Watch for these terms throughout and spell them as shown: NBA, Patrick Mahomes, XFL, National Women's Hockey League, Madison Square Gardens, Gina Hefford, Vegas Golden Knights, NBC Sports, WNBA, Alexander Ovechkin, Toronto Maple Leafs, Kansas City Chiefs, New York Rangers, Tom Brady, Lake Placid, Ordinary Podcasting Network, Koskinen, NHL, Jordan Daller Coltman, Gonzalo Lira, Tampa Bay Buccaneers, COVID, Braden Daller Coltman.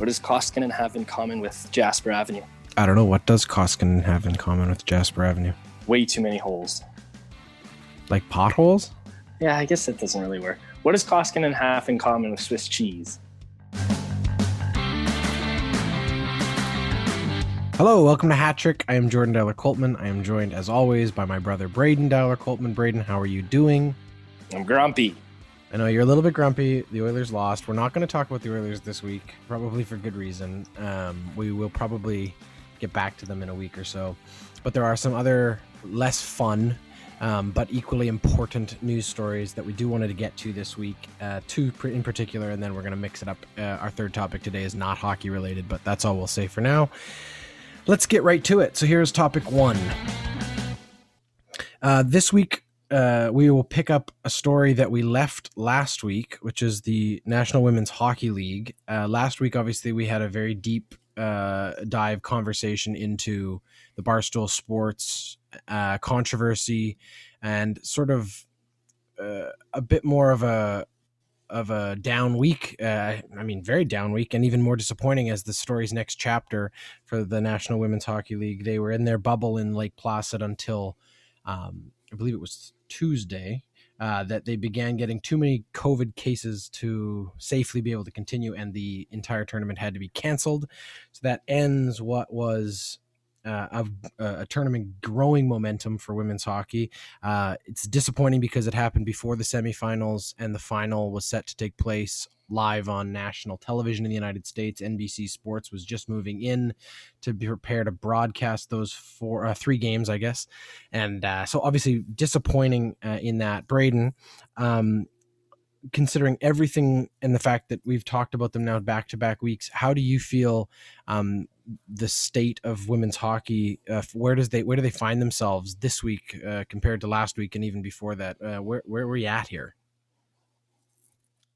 What does Koskinen have in common with Jasper Avenue? I don't know. What does Koskinen have in common with Jasper Avenue? Way too many holes. Like potholes? Yeah, I guess that doesn't really work. What does Koskinen have in common with Swiss cheese? Hello, welcome to Hat Trick. I am Jordan Daller Coltman. I am joined, as always, by my brother Braden Daller Coltman. Braden, how are you doing? I'm grumpy. I know you're a little bit grumpy. The Oilers lost. We're not going to talk about the Oilers this week, probably for good reason. We will probably get back to them in a week or so. But there are some other less fun, but equally important news stories that we do want to get to this week, two in particular, and then we're going to mix it up. Our third topic today is not hockey related, but that's all we'll say for now. Let's get right to it. So here's topic one. This week, we will pick up a story that we left last week, which is the National Women's Hockey League. Last week, obviously, we had a very deep dive conversation into the Barstool Sports controversy and sort of a bit more of a down week, very down week, and even more disappointing as the story's next chapter for the National Women's Hockey League. They were in their bubble in Lake Placid until, I believe it was Tuesday, that they began getting too many COVID cases to safely be able to continue, and the entire tournament had to be canceled. So that ends what was a tournament growing momentum for women's hockey. It's disappointing because it happened before the semifinals, and the final was set to take place live on national television in the United States. NBC Sports was just moving in to be prepared to broadcast those three games, I guess. And so obviously disappointing in that, Braden, considering everything and the fact that we've talked about them now back-to-back weeks, how do you feel the state of women's hockey? Where do they find themselves this week compared to last week and even before that? Where were you at here?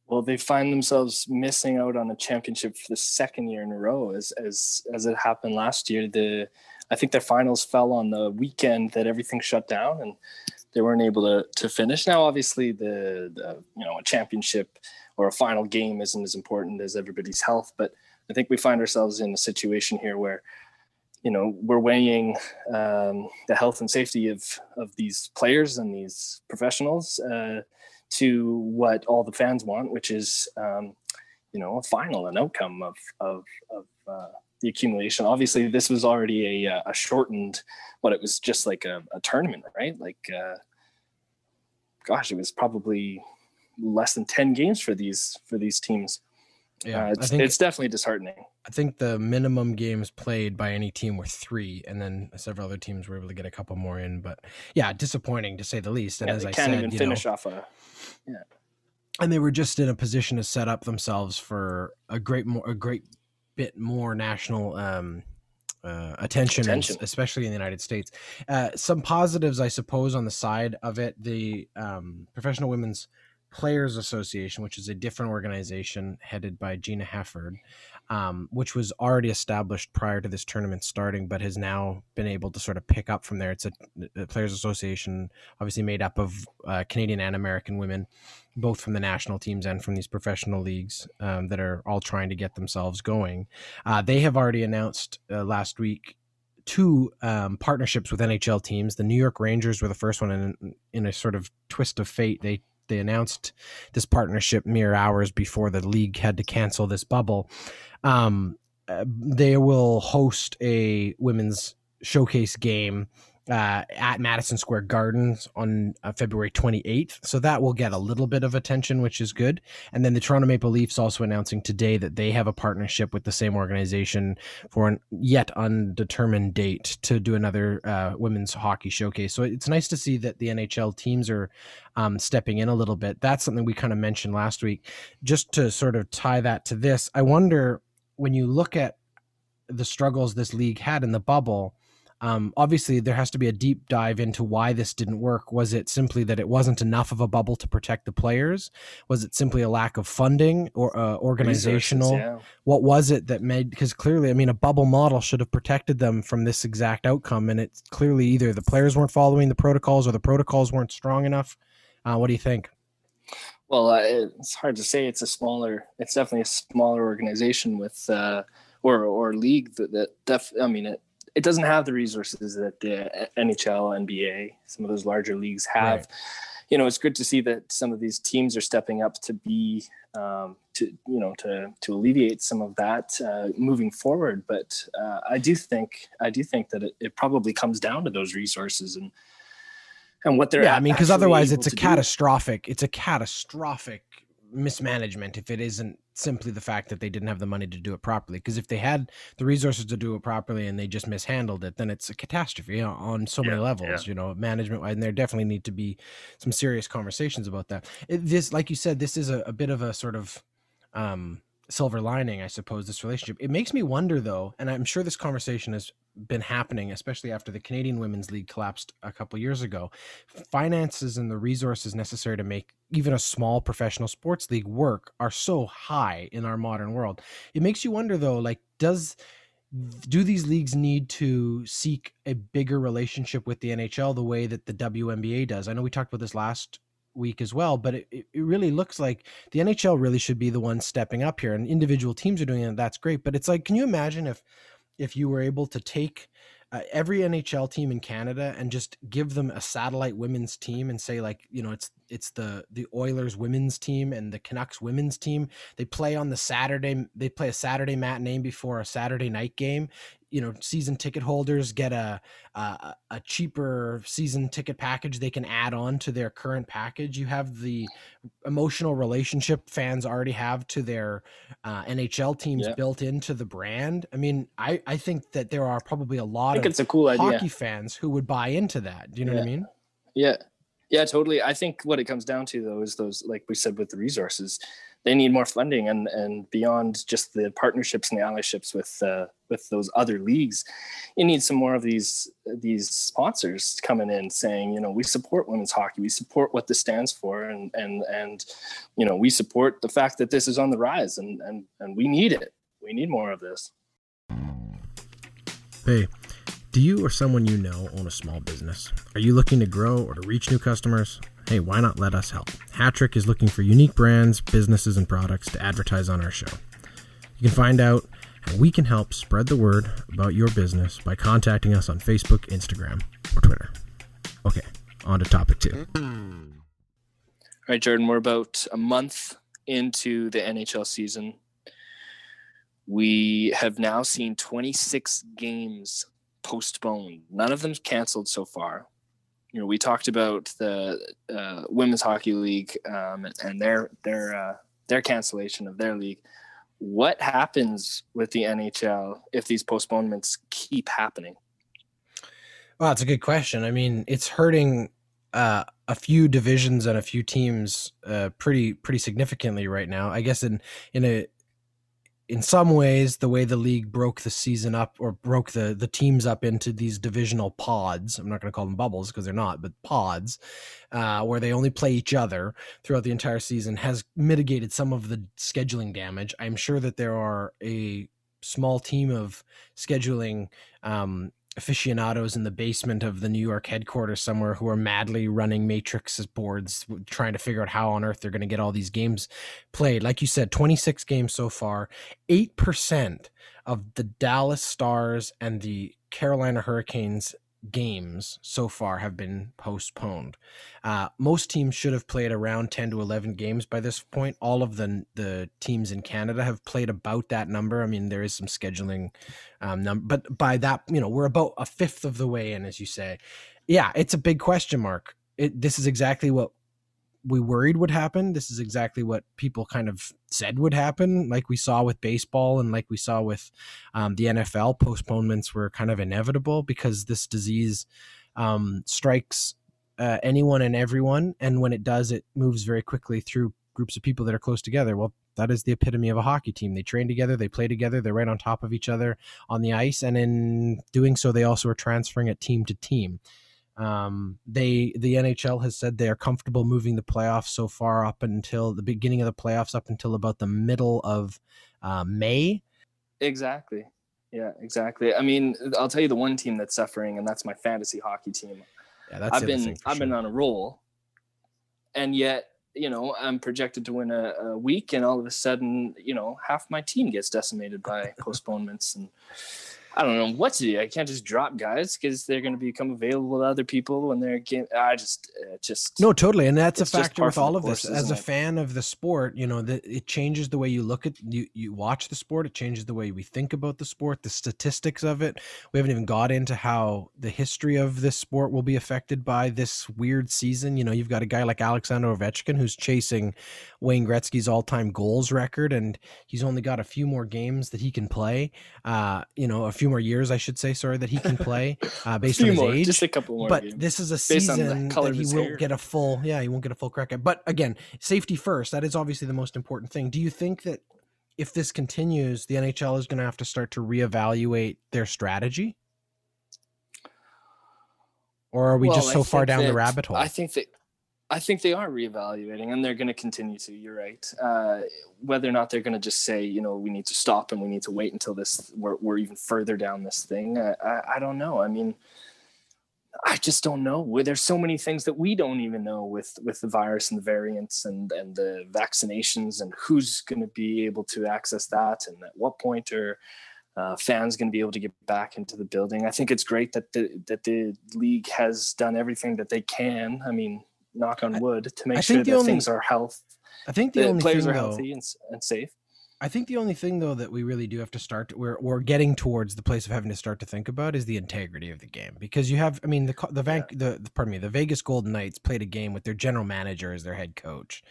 Well, they find themselves missing out on a championship for the second year in a row, as it happened last year. I think their finals fell on the weekend that everything shut down, and they weren't able to finish. Now, obviously, a championship or a final game isn't as important as everybody's health, but I think we find ourselves in a situation here where, we're weighing the health and safety of these players and these professionals to what all the fans want, which is, a final, an outcome of the accumulation. Obviously, this was already a shortened, but it was just like a tournament, right? Like, it was probably less than 10 games for these teams. Yeah, it's definitely disheartening. I think the minimum games played by any team were 3, and then several other teams were able to get a couple more in. But yeah, disappointing to say the least. And yeah, as I said, can't even finish off a. Yeah. And they were just in a position to set up themselves for a great bit more national attention, especially in the United States. Some positives, I suppose, on the side of it. The Professional Women's Players Association, which is a different organization headed by Gina Hefford, which was already established prior to this tournament starting, but has now been able to sort of pick up from there. It's a Players Association obviously made up of Canadian and American women, both from the national teams and from these professional leagues that are all trying to get themselves going. They have already announced last week two partnerships with NHL teams. The New York Rangers were the first one, and in a sort of twist of fate, they announced this partnership mere hours before the league had to cancel this bubble. They will host a women's showcase game at Madison Square Gardens on February 28th. So that will get a little bit of attention, which is good. And then the Toronto Maple Leafs also announcing today that they have a partnership with the same organization for an yet undetermined date to do another women's hockey showcase. So it's nice to see that the NHL teams are stepping in a little bit. That's something we kind of mentioned last week. Just to sort of tie that to this, I wonder, when you look at the struggles this league had in the bubble, obviously, there has to be a deep dive into why this didn't work. Was it simply that it wasn't enough of a bubble to protect the players? Was it simply a lack of funding or organizational? Resources, yeah. What was it that made, because clearly, a bubble model should have protected them from this exact outcome. And it's clearly either the players weren't following the protocols or the protocols weren't strong enough. What do you think? Well, it's hard to say. It's definitely a smaller organization with or league it doesn't have the resources that the NHL, NBA, some of those larger leagues have. Right. You know, it's good to see that some of these teams are stepping up to be to alleviate some of that moving forward. But I do think that it probably comes down to those resources and what they're. Yeah, I mean, because otherwise, it's a catastrophic mismanagement if it isn't simply the fact that they didn't have the money to do it properly. Because if they had the resources to do it properly and they just mishandled it, then it's a catastrophe on so many levels, you know, management wise. And there definitely need to be some serious conversations about that. This, like you said, this is a bit of a sort of silver lining, I suppose, this relationship. It makes me wonder, though, and I'm sure this conversation has been happening, especially after the Canadian Women's League collapsed a couple years ago. Finances and the resources necessary to make even a small professional sports league work are so high in our modern world. It makes you wonder, though, like, do these leagues need to seek a bigger relationship with the NHL the way that the WNBA does? I know we talked about this last week as well, but it really looks like the NHL really should be the one stepping up here, and individual teams are doing it. That's great. But it's like, can you imagine if you were able to take every NHL team in Canada and just give them a satellite women's team and say, like, you know, it's the Oilers women's team and the Canucks women's team. They play on a Saturday matinee before a Saturday night game. You know, season ticket holders get a cheaper season ticket package they can add on to their current package. You have the emotional relationship fans already have to their NHL teams built into the brand. I mean, I think that there are probably a lot of hockey fans who would buy into that. Do you know what I mean? Yeah. Yeah, totally. I think what it comes down to, though, is those, like we said, with the resources, they need more funding and beyond just the partnerships and the allyships with those other leagues. You need some more of these sponsors coming in saying, you know, we support women's hockey, we support what this stands for, and you know, we support the fact that this is on the rise, and we need it. We need more of this. Hey. Do you or someone you know own a small business? Are you looking to grow or to reach new customers? Hey, why not let us help? Hattrick is looking for unique brands, businesses, and products to advertise on our show. You can find out how we can help spread the word about your business by contacting us on Facebook, Instagram, or Twitter. Okay, on to topic 2. All right, Jordan, we're about a month into the NHL season. We have now seen 26 games postponed. None of them's canceled so far. You know, we talked about the Women's Hockey League and their cancellation of their league. What happens with the NHL if these postponements keep happening? Well, that's a good question. I mean, it's hurting a few divisions and a few teams pretty significantly right now. I guess in some ways, the way the league broke the season up or broke the teams up into these divisional pods, I'm not going to call them bubbles because they're not, but pods, where they only play each other throughout the entire season, has mitigated some of the scheduling damage. I'm sure that there are a small team of scheduling aficionados in the basement of the New York headquarters somewhere who are madly running matrix boards, trying to figure out how on earth they're going to get all these games played. Like you said, 26 games so far. 8% of the Dallas Stars and the Carolina Hurricanes games so far have been postponed. Most teams should have played around 10 to 11 games by this point. All of the teams in Canada have played about that number. I mean, there is some scheduling number, but by that, you know, we're about a fifth of the way in, as you say. Yeah, it's a big question mark. This is exactly what we worried would happen. This is exactly what people kind of said would happen. Like we saw with baseball and like we saw with the NFL, postponements were kind of inevitable because this disease strikes anyone and everyone. And when it does, it moves very quickly through groups of people that are close together. Well, that is the epitome of a hockey team. They train together, they play together, they're right on top of each other on the ice. And in doing so, they also are transferring it team to team. The NHL has said they are comfortable moving the playoffs so far up until the beginning of the playoffs, up until about the middle of May. Exactly. Yeah, exactly. I mean, I'll tell you the one team that's suffering, and that's my fantasy hockey team. Yeah, that's I've been on a roll, and yet you know, I'm projected to win a week, and all of a sudden, you know, half my team gets decimated by postponements, and I don't know what to do. I can't just drop guys because they're going to become available to other people when they're game. No, totally. And that's a factor with all of this. As a fan of the sport, you know, that it changes the way you look at, you watch the sport. It changes the way we think about the sport, the statistics of it. We haven't even got into how the history of this sport will be affected by this weird season. You know, you've got a guy like Alexander Ovechkin who's chasing Wayne Gretzky's all-time goals record, and he's only got a few more games that he can play. You know, a few more years that he can play based on his age. Just a couple more. But this is a season that he won't get a full, he won't get a full crack at. But again, safety first, that is obviously the most important thing. Do you think that if this continues, the NHL is going to have to start to reevaluate their strategy? Or are we just so far down the rabbit hole? I think they are reevaluating, and they're going to continue to. You're right. Whether or not they're going to just say, you know, we need to stop and we need to wait until this, we're even further down this thing. I don't know. I mean, I just don't know. There's so many things that we don't even know with the virus and the variants and the vaccinations and who's going to be able to access that and at what point are fans going to be able to get back into the building. I think it's great that the league has done everything that they can. I mean, knock on wood, to make sure that things are health. I think the only players are healthy and safe. I think the only thing though that we really do have to start to, we're getting towards the place of having to start to think about is the integrity of the game, because you have, I mean, the Vegas Golden Knights played a game with their general manager as their head coach.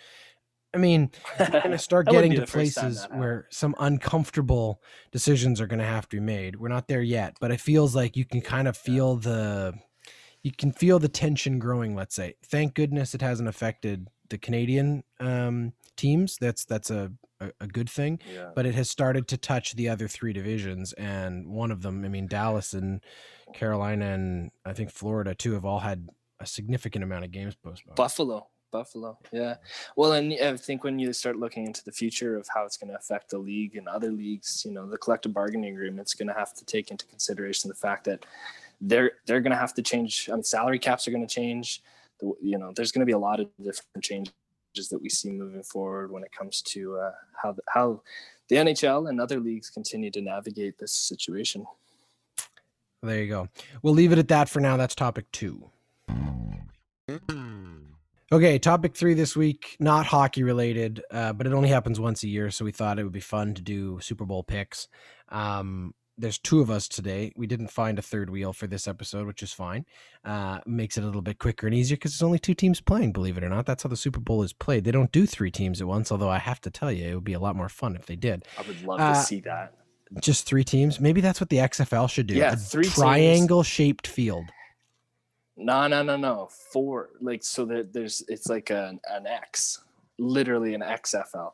I mean, you're going to start getting to places where some uncomfortable decisions are going to have to be made. We're not there yet, but it feels like you can kind of feel you can feel the tension growing, let's say. Thank goodness it hasn't affected the Canadian teams. That's a good thing. Yeah. But it has started to touch the other three divisions. And one of them, I mean, Dallas and Carolina and I think Florida too have all had a significant amount of games postponed. Buffalo. Yeah. Well, and I think when you start looking into the future of how it's going to affect the league and other leagues, you know, the collective bargaining agreement's going to have to take into consideration the fact that they're going to have to change. I mean, salary caps are going to change. You know, there's going to be a lot of different changes that we see moving forward when it comes to how the NHL and other leagues continue to navigate this situation. There you go. We'll leave it at that for now. That's topic 2. Okay, topic 3 this week, not hockey related, but it only happens once a year, so we thought it would be fun to do Super Bowl picks. There's 2 of us today. We didn't find a third wheel for this episode, which is fine. Makes it a little bit quicker and easier because there's only 2 teams playing, believe it or not. That's how the Super Bowl is played. They don't do 3 teams at once, although I have to tell you, it would be a lot more fun if they did. I would love to see that. Just 3 teams. Maybe that's what the XFL should do. Yeah, 3 triangle-shaped field. No. 4. Like, so that it's like an X, literally an XFL.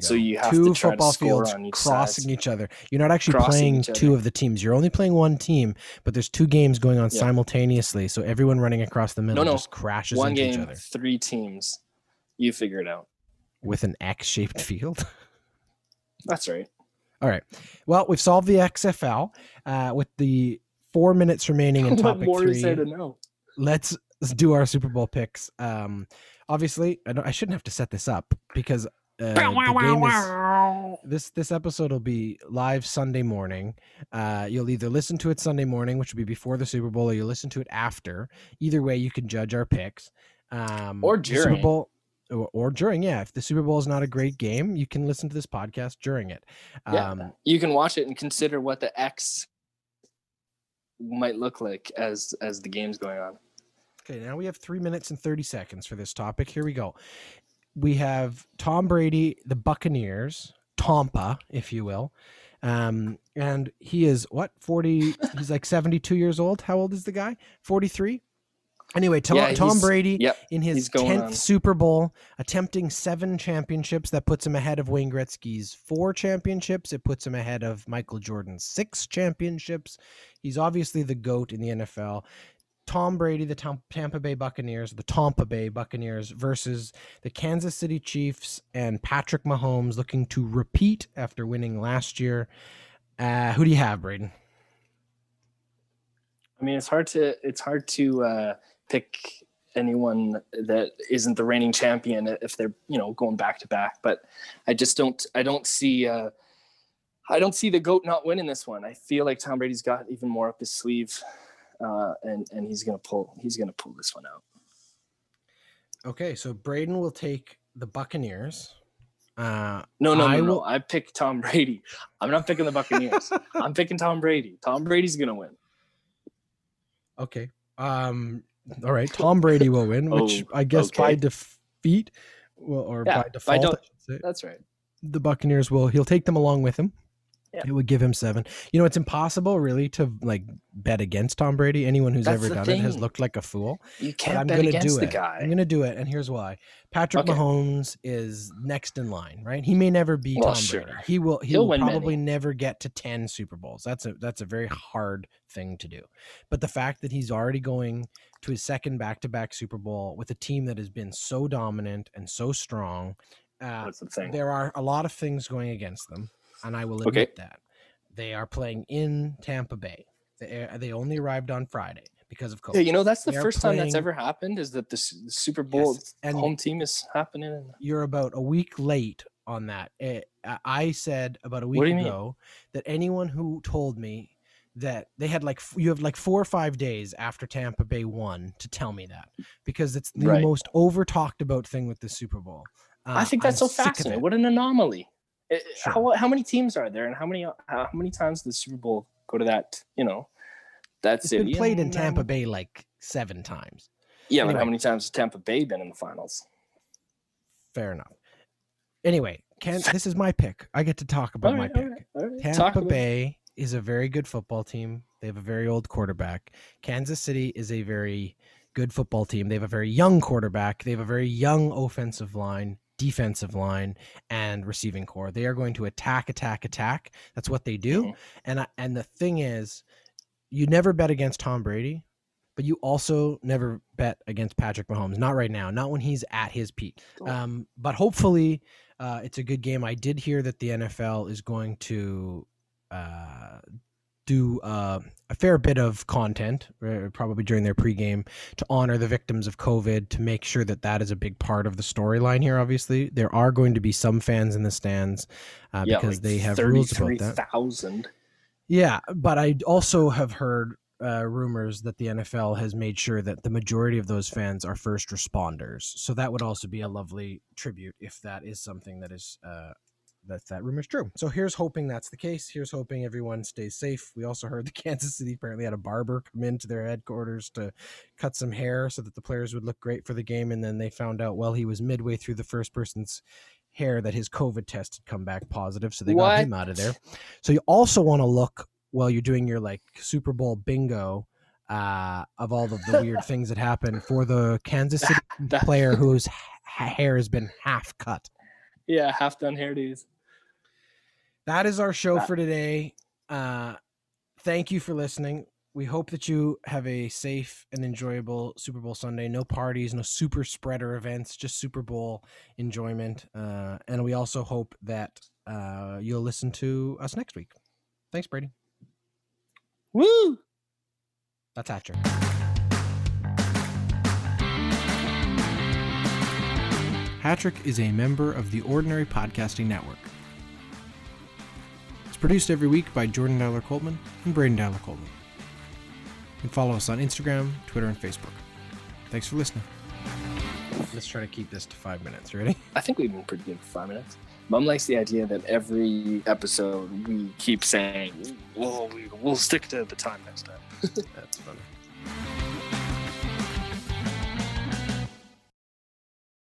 So you have 2 to try football to score fields on each crossing side. Each other. You're not actually playing 2 of the teams. You're only playing 1 team, but there's 2 games going on simultaneously. So everyone running across the middle just crashes into each other. 3 teams. You figure it out. With an X-shaped field? That's right. All right. Well, we've solved the XFL with the 4 minutes remaining in topic 3. What more is there to know? Let's do our Super Bowl picks. Obviously, I shouldn't have to set this up because... this episode will be live Sunday morning. You'll either listen to it Sunday morning, which will be before the Super Bowl, or you'll listen to it after. Either way, you can judge our picks. Or during. Super Bowl, or during, yeah. If the Super Bowl is not a great game, you can listen to this podcast during it. You can watch it and consider what the X might look like as the game's going on. Okay, now we have 3 minutes and 30 seconds for this topic. Here we go. We have Tom Brady, the Buccaneers, Tampa, if you will. And he is, 40? He's like 72 years old. How old is the guy? 43? Anyway, Tom Brady in his 10th Super Bowl, attempting 7 championships. That puts him ahead of Wayne Gretzky's 4 championships. It puts him ahead of Michael Jordan's 6 championships. He's obviously the GOAT in the NFL. Tom Brady, the Tampa Bay Buccaneers versus the Kansas City Chiefs and Patrick Mahomes, looking to repeat after winning last year. Who do you have, Braden? I mean, it's hard to pick anyone that isn't the reigning champion if they're, you know, going back to back. But I just don't see the GOAT not winning this one. I feel like Tom Brady's got even more up his sleeve, and he's gonna pull this one out. Okay, so Braden will take the Buccaneers. No. I picked Tom Brady. I'm not picking the Buccaneers. I'm picking Tom Brady. Tom Brady's gonna win. Okay. All right. Tom Brady will win, which I guess okay. by default. That's right. The Buccaneers he'll take them along with him. Yeah. It would give him 7. You know, it's impossible really to like bet against Tom Brady. Anyone who's ever done it has looked like a fool. You can't bet against the guy. I'm going to do it. And here's why. Patrick Mahomes is next in line, right? He may never be Tom Brady. He'll probably never get to 10 Super Bowls. That's a very hard thing to do. But the fact that he's already going to his second back-to-back Super Bowl with a team that has been so dominant and so strong, that's the thing. There are a lot of things going against them. And I will admit that they are playing in Tampa Bay. They only arrived on Friday because of COVID. Yeah, you know, that's the first time that's ever happened, is that the Super Bowl home team is happening. You're about a week late on that. I said about a week ago that anyone who told me that they had you have 4 or 5 days after Tampa Bay won to tell me that, because it's the most over talked about thing with the Super Bowl. I think that's so fascinating. What an anomaly. Sure. How many teams are there, and how many times does the Super Bowl go to that? You know, that's it. It's been played in Tampa Bay like 7 times. Yeah, anyway, but how many times has Tampa Bay been in the finals? Fair enough. Anyway, this is my pick. I get to talk about my pick. All right. Tampa Bay is a very good football team. They have a very old quarterback. Kansas City is a very good football team. They have a very young quarterback. They have a very young offensive line, defensive line, and receiving core. They are going to attack. That's what they do. And the thing is, you never bet against Tom Brady, but you also never bet against Patrick Mahomes. Not right now, not when he's at his peak. But hopefully it's a good game. I did hear that the NFL is going to do a fair bit of content, probably during their pregame, to honor the victims of COVID, to make sure that is a big part of the storyline here. Obviously, there are going to be some fans in the stands because they have rules about that. 33,000. Yeah, but I also have heard rumors that the NFL has made sure that the majority of those fans are first responders. So that would also be a lovely tribute if that is something that is that rumor is true. So here's hoping that's the case. Here's hoping everyone stays safe. We also heard that Kansas City apparently had a barber come into their headquarters to cut some hair so that the players would look great for the game. And then they found out he was midway through the first person's hair that his COVID test had come back positive. So they got him out of there. So you also want to look while you're doing your Super Bowl bingo of all of the weird things that happen for the Kansas City player whose hair has been half cut. Yeah, half done hairdos. That is our show for today. Thank you for listening. We hope that you have a safe and enjoyable Super Bowl Sunday. No parties, no super spreader events, just Super Bowl enjoyment. And we also hope that you'll listen to us next week. Thanks, Brady. Woo! That's Hatcher. Hattrick is a member of the Ordinary Podcasting Network. It's produced every week by Jordan Daller Coltman and Braden Daller Coltman. You can follow us on Instagram, Twitter, and Facebook. Thanks for listening. Let's try to keep this to 5 minutes. Ready? I think we've been pretty good for 5 minutes. Mom likes the idea that every episode we keep saying, we'll stick to the time next time. That's funny.